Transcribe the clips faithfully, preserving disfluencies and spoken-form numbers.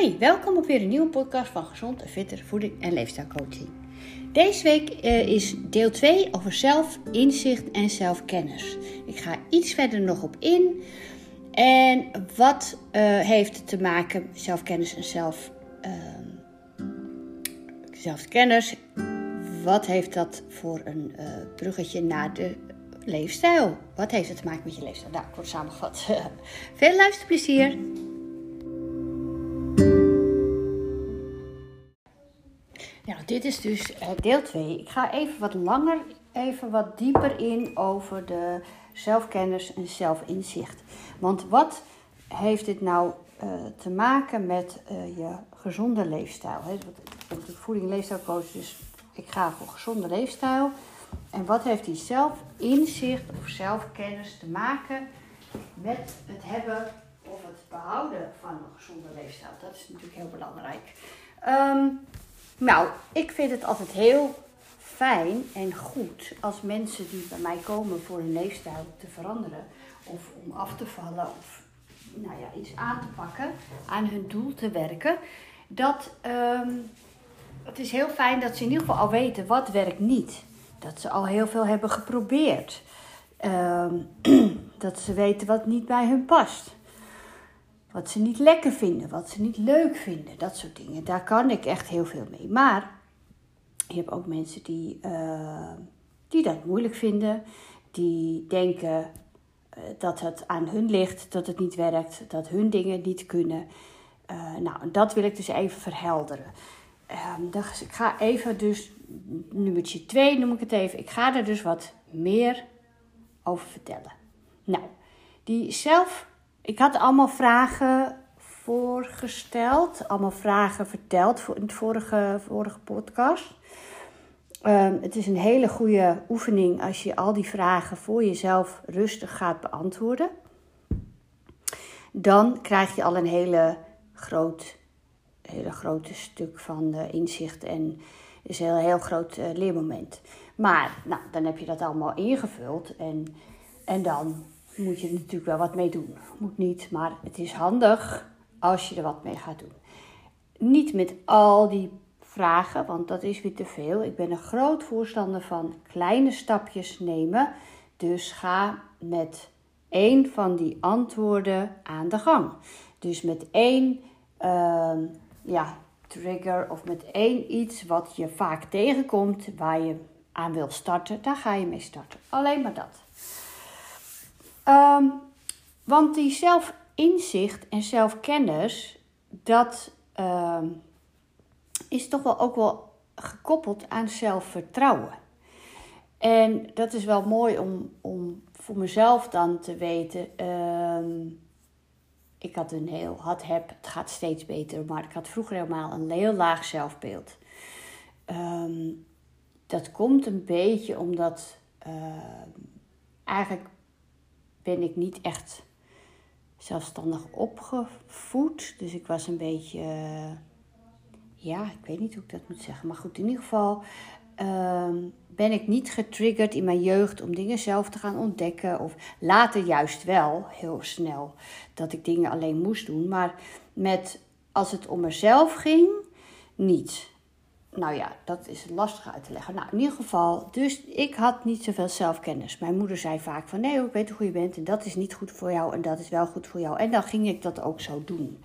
Hoi, welkom op weer een nieuwe podcast van Gezond en Fitter Voeding en Leefstijlcoaching. Deze week uh, is deel twee over zelfinzicht en zelfkennis. Ik ga iets verder nog op in. En wat uh, heeft het te maken zelfkennis en zelf, uh, zelfkennis? Wat heeft dat voor een uh, bruggetje naar de leefstijl? Wat heeft het te maken met je leefstijl? Nou, kort samengevat. Veel luisterplezier! Nou, dit is dus deel twee. Ik ga even wat langer, even wat dieper in over de zelfkennis en zelfinzicht. Want wat heeft dit nou uh, te maken met uh, je gezonde leefstijl? He, ik ben natuurlijk voeding- en leefstijlcoach, dus ik ga voor gezonde leefstijl. En wat heeft die zelfinzicht of zelfkennis te maken met het hebben of het behouden van een gezonde leefstijl? Dat is natuurlijk heel belangrijk. Um, Nou, ik vind het altijd heel fijn en goed als mensen die bij mij komen voor hun leefstijl te veranderen. Of om af te vallen of nou ja, iets aan te pakken, aan hun doel te werken. Dat, um, het is heel fijn dat ze in ieder geval al weten wat werkt niet. Dat ze al heel veel hebben geprobeerd. Um, dat ze weten wat niet bij hun past. Wat ze niet lekker vinden, wat ze niet leuk vinden, dat soort dingen. Daar kan ik echt heel veel mee. Maar je hebt ook mensen die, uh, die dat moeilijk vinden. Die denken uh, dat het aan hun ligt, dat het niet werkt, dat hun dingen niet kunnen. Uh, nou, dat wil ik dus even verhelderen. Uh, dus ik ga even dus, nummertje twee noem ik het even. Ik ga er dus wat meer over vertellen. Nou, die zelf... Ik had allemaal vragen voorgesteld, allemaal vragen verteld in de vorige, vorige podcast. Um, het is een hele goede oefening als je al die vragen voor jezelf rustig gaat beantwoorden. Dan krijg je al een hele groot, hele grote stuk van uh, inzicht en is een heel, heel groot uh, leermoment. Maar nou, dan heb je dat allemaal ingevuld en, en dan... moet je er natuurlijk wel wat mee doen. Moet niet, maar het is handig als je er wat mee gaat doen. Niet met al die vragen, want dat is weer te veel. Ik ben een groot voorstander van kleine stapjes nemen. Dus ga met één van die antwoorden aan de gang. Dus met één uh, ja, trigger of met één iets wat je vaak tegenkomt... waar je aan wil starten, daar ga je mee starten. Alleen maar dat. Um, want die zelfinzicht en zelfkennis, dat um, is toch wel ook wel gekoppeld aan zelfvertrouwen. En dat is wel mooi om, om voor mezelf dan te weten. Um, ik had een heel, had, heb, het gaat steeds beter, maar ik had vroeger helemaal een heel laag zelfbeeld. Um, dat komt een beetje omdat uh, eigenlijk... ben ik niet echt zelfstandig opgevoed. Dus ik was een beetje... Uh, ja, ik weet niet hoe ik dat moet zeggen. Maar goed, in ieder geval uh, ben ik niet getriggerd in mijn jeugd... om dingen zelf te gaan ontdekken. Of later juist wel, heel snel, dat ik dingen alleen moest doen. Maar met als het om mezelf ging, niet. Nou ja, dat is lastig uit te leggen. Nou, in ieder geval, dus ik had niet zoveel zelfkennis. Mijn moeder zei vaak van, nee, ik weet hoe je bent en dat is niet goed voor jou en dat is wel goed voor jou. En dan ging ik dat ook zo doen.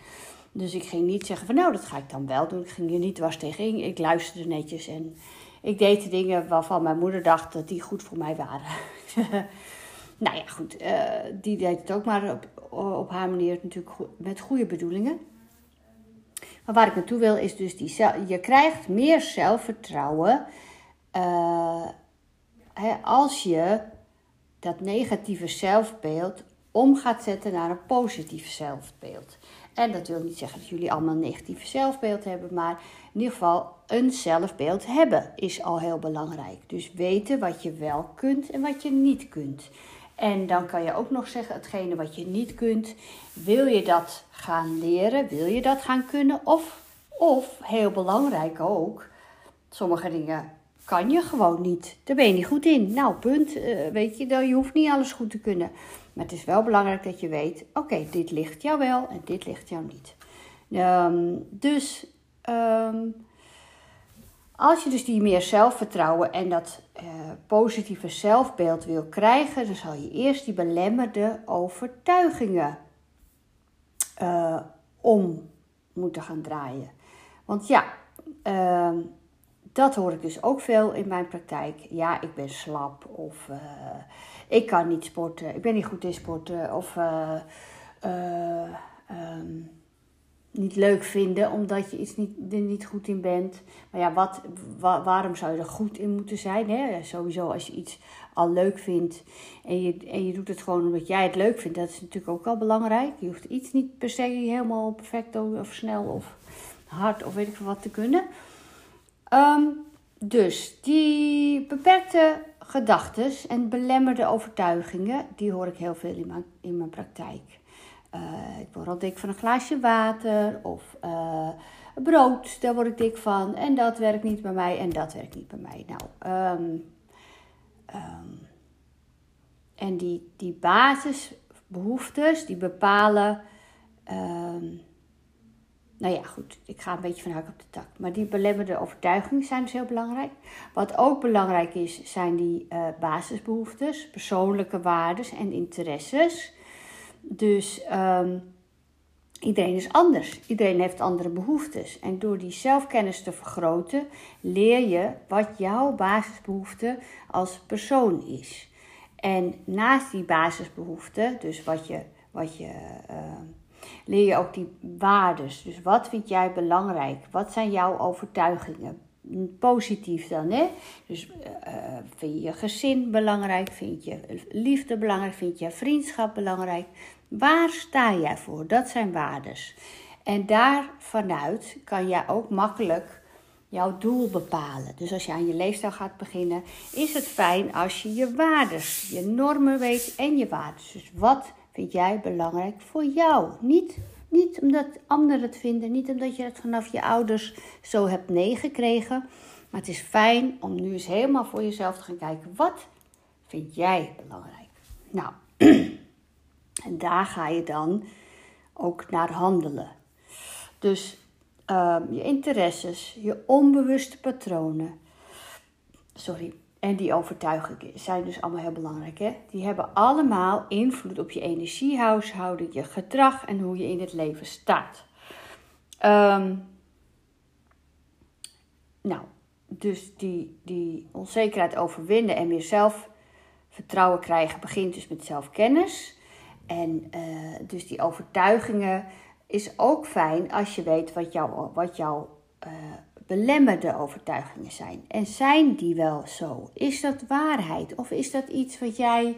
Dus ik ging niet zeggen van, nou, dat ga ik dan wel doen. Ik ging er niet dwars tegen in. Ik luisterde netjes en ik deed de dingen waarvan mijn moeder dacht dat die goed voor mij waren. Nou ja, goed, uh, die deed het ook maar op, op haar manier natuurlijk go- met goede bedoelingen. Maar waar ik naartoe wil is dus, die zelf, je krijgt meer zelfvertrouwen uh, hè, als je dat negatieve zelfbeeld om gaat zetten naar een positief zelfbeeld. En dat wil niet zeggen dat jullie allemaal een negatief zelfbeeld hebben, maar in ieder geval een zelfbeeld hebben is al heel belangrijk. Dus weten wat je wel kunt en wat je niet kunt. En dan kan je ook nog zeggen, hetgene wat je niet kunt, wil je dat gaan leren, wil je dat gaan kunnen? Of, of heel belangrijk ook, sommige dingen kan je gewoon niet. Daar ben je niet goed in. Nou, punt, uh, weet je, je hoeft niet alles goed te kunnen. Maar het is wel belangrijk dat je weet, oké, okay, dit ligt jou wel en dit ligt jou niet. Um, dus um, als je dus die meer zelfvertrouwen en dat uh, positieve zelfbeeld wil krijgen, dan zal je eerst die belemmerde overtuigingen uh, om moeten gaan draaien. Want ja, uh, dat hoor ik dus ook veel in mijn praktijk. Ja, ik ben slap of uh, ik kan niet sporten, ik ben niet goed in sporten of uh, uh, um, niet leuk vinden omdat je iets niet, er niet goed in bent. Maar ja, wat, wa, waarom zou je er goed in moeten zijn? Hè? Sowieso als je iets al leuk vindt en je, en je doet het gewoon omdat jij het leuk vindt, dat is natuurlijk ook al belangrijk. Je hoeft iets niet per se helemaal perfect of snel of hard of weet ik veel wat te kunnen. Um, dus die beperkte gedachten en belemmerde overtuigingen, die hoor ik heel veel in mijn, in mijn praktijk. Uh, ik word al dik van een glaasje water of uh, brood, daar word ik dik van. En dat werkt niet bij mij en dat werkt niet bij mij. Nou, um, um, en die, die basisbehoeftes, die bepalen... Um, nou ja, goed, ik ga een beetje van hak op de tak. Maar die belemmerde overtuigingen zijn dus heel belangrijk. Wat ook belangrijk is, zijn die uh, basisbehoeftes, persoonlijke waarden en interesses... Dus um, iedereen is anders. Iedereen heeft andere behoeftes. En door die zelfkennis te vergroten, leer je wat jouw basisbehoefte als persoon is. En naast die basisbehoeften, dus wat je, wat je uh, leer je ook die waardes. Dus wat vind jij belangrijk? Wat zijn jouw overtuigingen? Positief dan, hè? Dus uh, vind je je gezin belangrijk? Vind je liefde belangrijk? Vind je vriendschap belangrijk? Waar sta jij voor? Dat zijn waardes. En daar vanuit kan jij ook makkelijk jouw doel bepalen. Dus als je aan je leefstijl gaat beginnen, is het fijn als je je waardes, je normen weet en je waardes. Dus wat vind jij belangrijk voor jou? Niet Niet omdat anderen het vinden, niet omdat je het vanaf je ouders zo hebt meegekregen. Maar het is fijn om nu eens helemaal voor jezelf te gaan kijken. Wat vind jij belangrijk? Nou, en daar ga je dan ook naar handelen. Dus uh, je interesses, je onbewuste patronen. Sorry, en die overtuigingen zijn dus allemaal heel belangrijk, hè? Die hebben allemaal invloed op je energiehuishouding, je gedrag en hoe je in het leven staat. Um, nou, dus die, die onzekerheid overwinnen en meer zelfvertrouwen krijgen begint dus met zelfkennis. En uh, dus die overtuigingen is ook fijn als je weet wat jouw... Wat jou, uh, belemmerde overtuigingen zijn. En zijn die wel zo? Is dat waarheid? Of is dat iets wat jij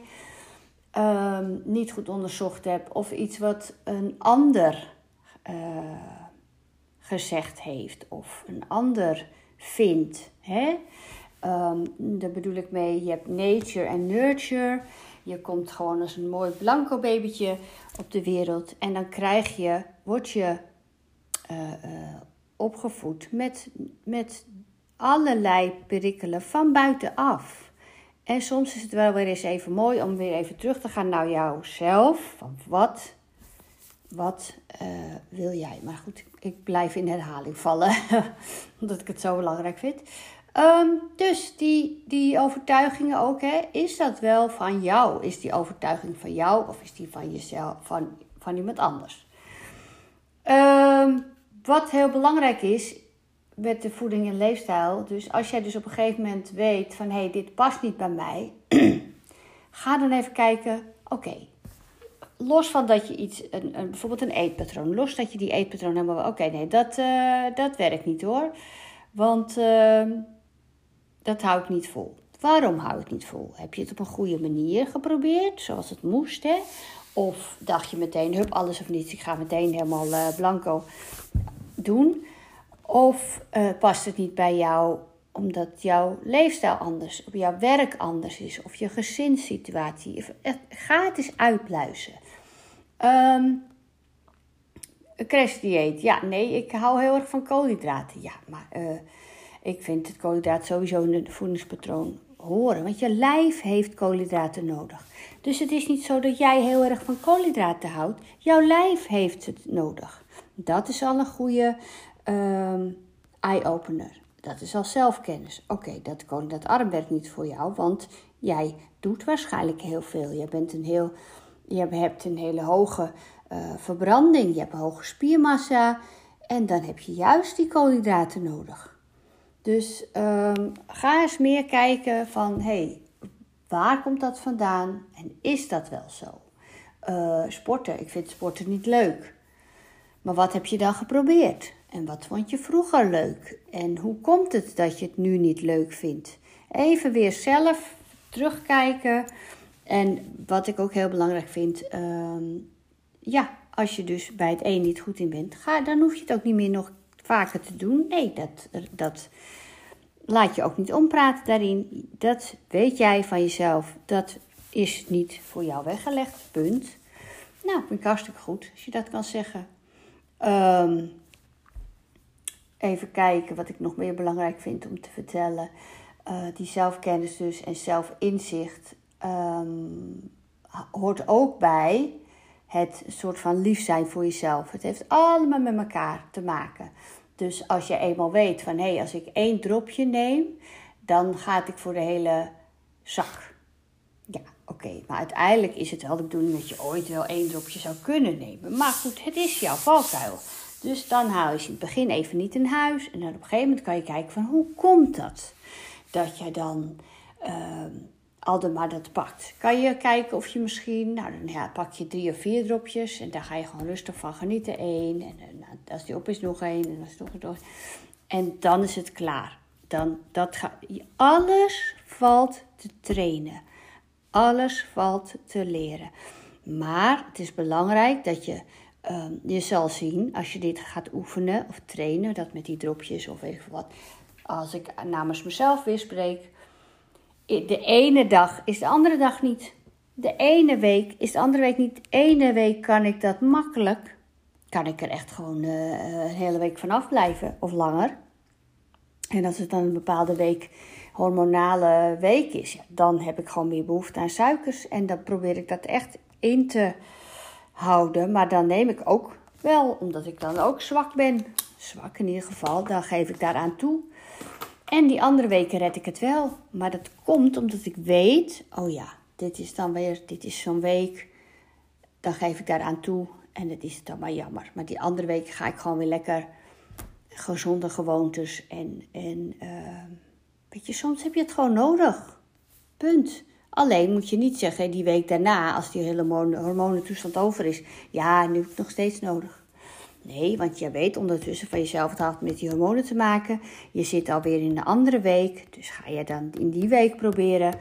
uh, niet goed onderzocht hebt? Of iets wat een ander uh, gezegd heeft? Of een ander vindt? Hè? Um, daar bedoel ik mee, je hebt nature en nurture. Je komt gewoon als een mooi blanco babytje op de wereld. En dan krijg je, word je... Uh, uh, opgevoed met, met allerlei perikelen van buitenaf. En soms is het wel weer eens even mooi om weer even terug te gaan naar jouzelf. Van wat wat uh, wil jij? Maar goed, ik blijf in herhaling vallen. Omdat ik het zo belangrijk vind. Um, dus die, die overtuigingen ook. Hè, is dat wel van jou? Is die overtuiging van jou? Of is die van jezelf, van, van iemand anders? Um, Wat heel belangrijk is met de voeding en leefstijl. Dus als jij dus op een gegeven moment weet van... hé, hey, dit past niet bij mij. Ga dan even kijken. Oké, okay. Los van dat je iets... Een, een, bijvoorbeeld een eetpatroon. Los dat je die eetpatroon helemaal... Oké, okay, nee, dat, uh, dat werkt niet hoor. Want uh, dat hou ik niet vol. Waarom hou ik niet vol? Heb je het op een goede manier geprobeerd? Zoals het moest, hè? Of dacht je meteen... Hup, alles of niets. Ik ga meteen helemaal uh, blanco... doen of uh, past het niet bij jou omdat jouw leefstijl anders, of jouw werk anders is, of je gezinssituatie. Ga het eens uitpluizen. Um, een crashdieet, ja, nee, ik hou heel erg van koolhydraten. Ja, maar uh, ik vind het koolhydraat sowieso in het voedingspatroon horen, want je lijf heeft koolhydraten nodig. Dus het is niet zo dat jij heel erg van koolhydraten houdt. Jouw lijf heeft het nodig. Dat is al een goede um, eye-opener. Dat is al zelfkennis. Oké, okay, dat kon dat armwerk niet voor jou, want jij doet waarschijnlijk heel veel. Je bent een heel, je hebt een hele hoge uh, verbranding, je hebt een hoge spiermassa en dan heb je juist die koolhydraten nodig. Dus um, ga eens meer kijken van, hey, waar komt dat vandaan en is dat wel zo? Uh, sporten, ik vind sporten niet leuk. Maar wat heb je dan geprobeerd? En wat vond je vroeger leuk? En hoe komt het dat je het nu niet leuk vindt? Even weer zelf terugkijken. En wat ik ook heel belangrijk vind... Um, ja, als je dus bij het een niet goed in bent... Ga, dan hoef je het ook niet meer nog vaker te doen. Nee, dat, dat laat je ook niet ompraten daarin. Dat weet jij van jezelf. Dat is niet voor jou weggelegd. Punt. Nou, vind ik hartstikke goed als je dat kan zeggen. Um, even kijken wat ik nog meer belangrijk vind om te vertellen. Uh, die zelfkennis dus en zelfinzicht um, hoort ook bij het soort van lief zijn voor jezelf. Het heeft allemaal met elkaar te maken. Dus als je eenmaal weet van hé, hey, als ik één dropje neem, dan ga ik voor de hele zak. Ja, oké, okay, maar uiteindelijk is het wel de bedoeling dat je ooit wel één dropje zou kunnen nemen. Maar goed, het is jouw valkuil. Dus dan haal je ze in het begin even niet in huis. En dan op een gegeven moment kan je kijken van hoe komt dat? Dat je dan uh, al dan maar dat pakt. Kan je kijken of je misschien, nou dan ja, pak je drie of vier dropjes. En daar ga je gewoon rustig van genieten. Eén, en, en als die op is nog één. En, als nog een, nog... en dan is het klaar. Dan, dat ga... Alles valt te trainen. Alles valt te leren. Maar het is belangrijk dat je... Uh, je zal zien, als je dit gaat oefenen of trainen, dat met die dropjes of weet ik wat. Als ik namens mezelf weer spreek, de ene dag is de andere dag niet. De ene week is de andere week niet. De ene week kan ik dat makkelijk. Kan ik er echt gewoon uh, een hele week vanaf blijven of langer. En als het dan een bepaalde week, hormonale week is, ja, dan heb ik gewoon meer behoefte aan suikers. En dan probeer ik dat echt in te houden, maar dan neem ik ook wel, omdat ik dan ook zwak ben. Zwak in ieder geval, dan geef ik daaraan toe. En die andere weken red ik het wel. Maar dat komt omdat ik weet, oh ja, dit is dan weer, dit is zo'n week. Dan geef ik daaraan toe en dat is dan maar jammer. Maar die andere weken ga ik gewoon weer lekker gezonde gewoontes. En, en uh, weet je, soms heb je het gewoon nodig. Punt. Alleen moet je niet zeggen, die week daarna, als die hele hormonentoestand over is... ja, nu heb ik nog steeds nodig. Nee, want je weet ondertussen van jezelf, het had met die hormonen te maken. Je zit alweer in een andere week, dus ga je dan in die week proberen.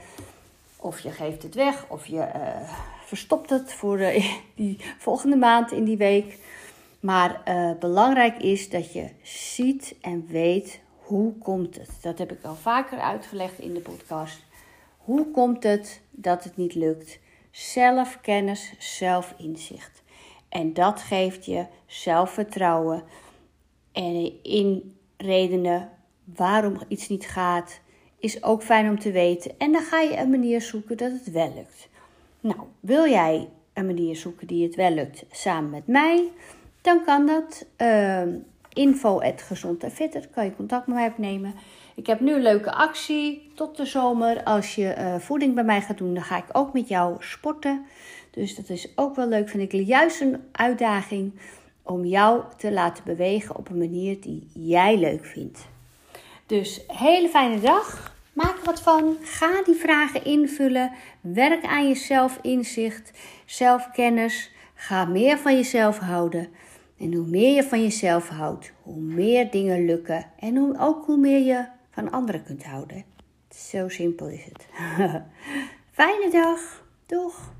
Of je geeft het weg, of je uh, verstopt het voor uh, die volgende maand in die week. Maar uh, belangrijk is dat je ziet en weet hoe komt het. Dat heb ik al vaker uitgelegd in de podcast... Hoe komt het dat het niet lukt? Zelfkennis, zelfinzicht. En dat geeft je zelfvertrouwen en in redenen waarom iets niet gaat, is ook fijn om te weten. En dan ga je een manier zoeken dat het wel lukt. Nou, wil jij een manier zoeken die het wel lukt samen met mij? Dan kan dat. Uh, info at gezond en fitter, kan je contact met mij opnemen. Ik heb nu een leuke actie tot de zomer. Als je uh, voeding bij mij gaat doen, dan ga ik ook met jou sporten. Dus dat is ook wel leuk, vind ik. Juist een uitdaging om jou te laten bewegen op een manier die jij leuk vindt. Dus hele fijne dag. Maak er wat van. Ga die vragen invullen. Werk aan je zelfinzicht, zelfkennis. Ga meer van jezelf houden. En hoe meer je van jezelf houdt, hoe meer dingen lukken. En hoe, ook hoe meer je van anderen kunt houden. Zo simpel is het. Fijne dag. Doeg.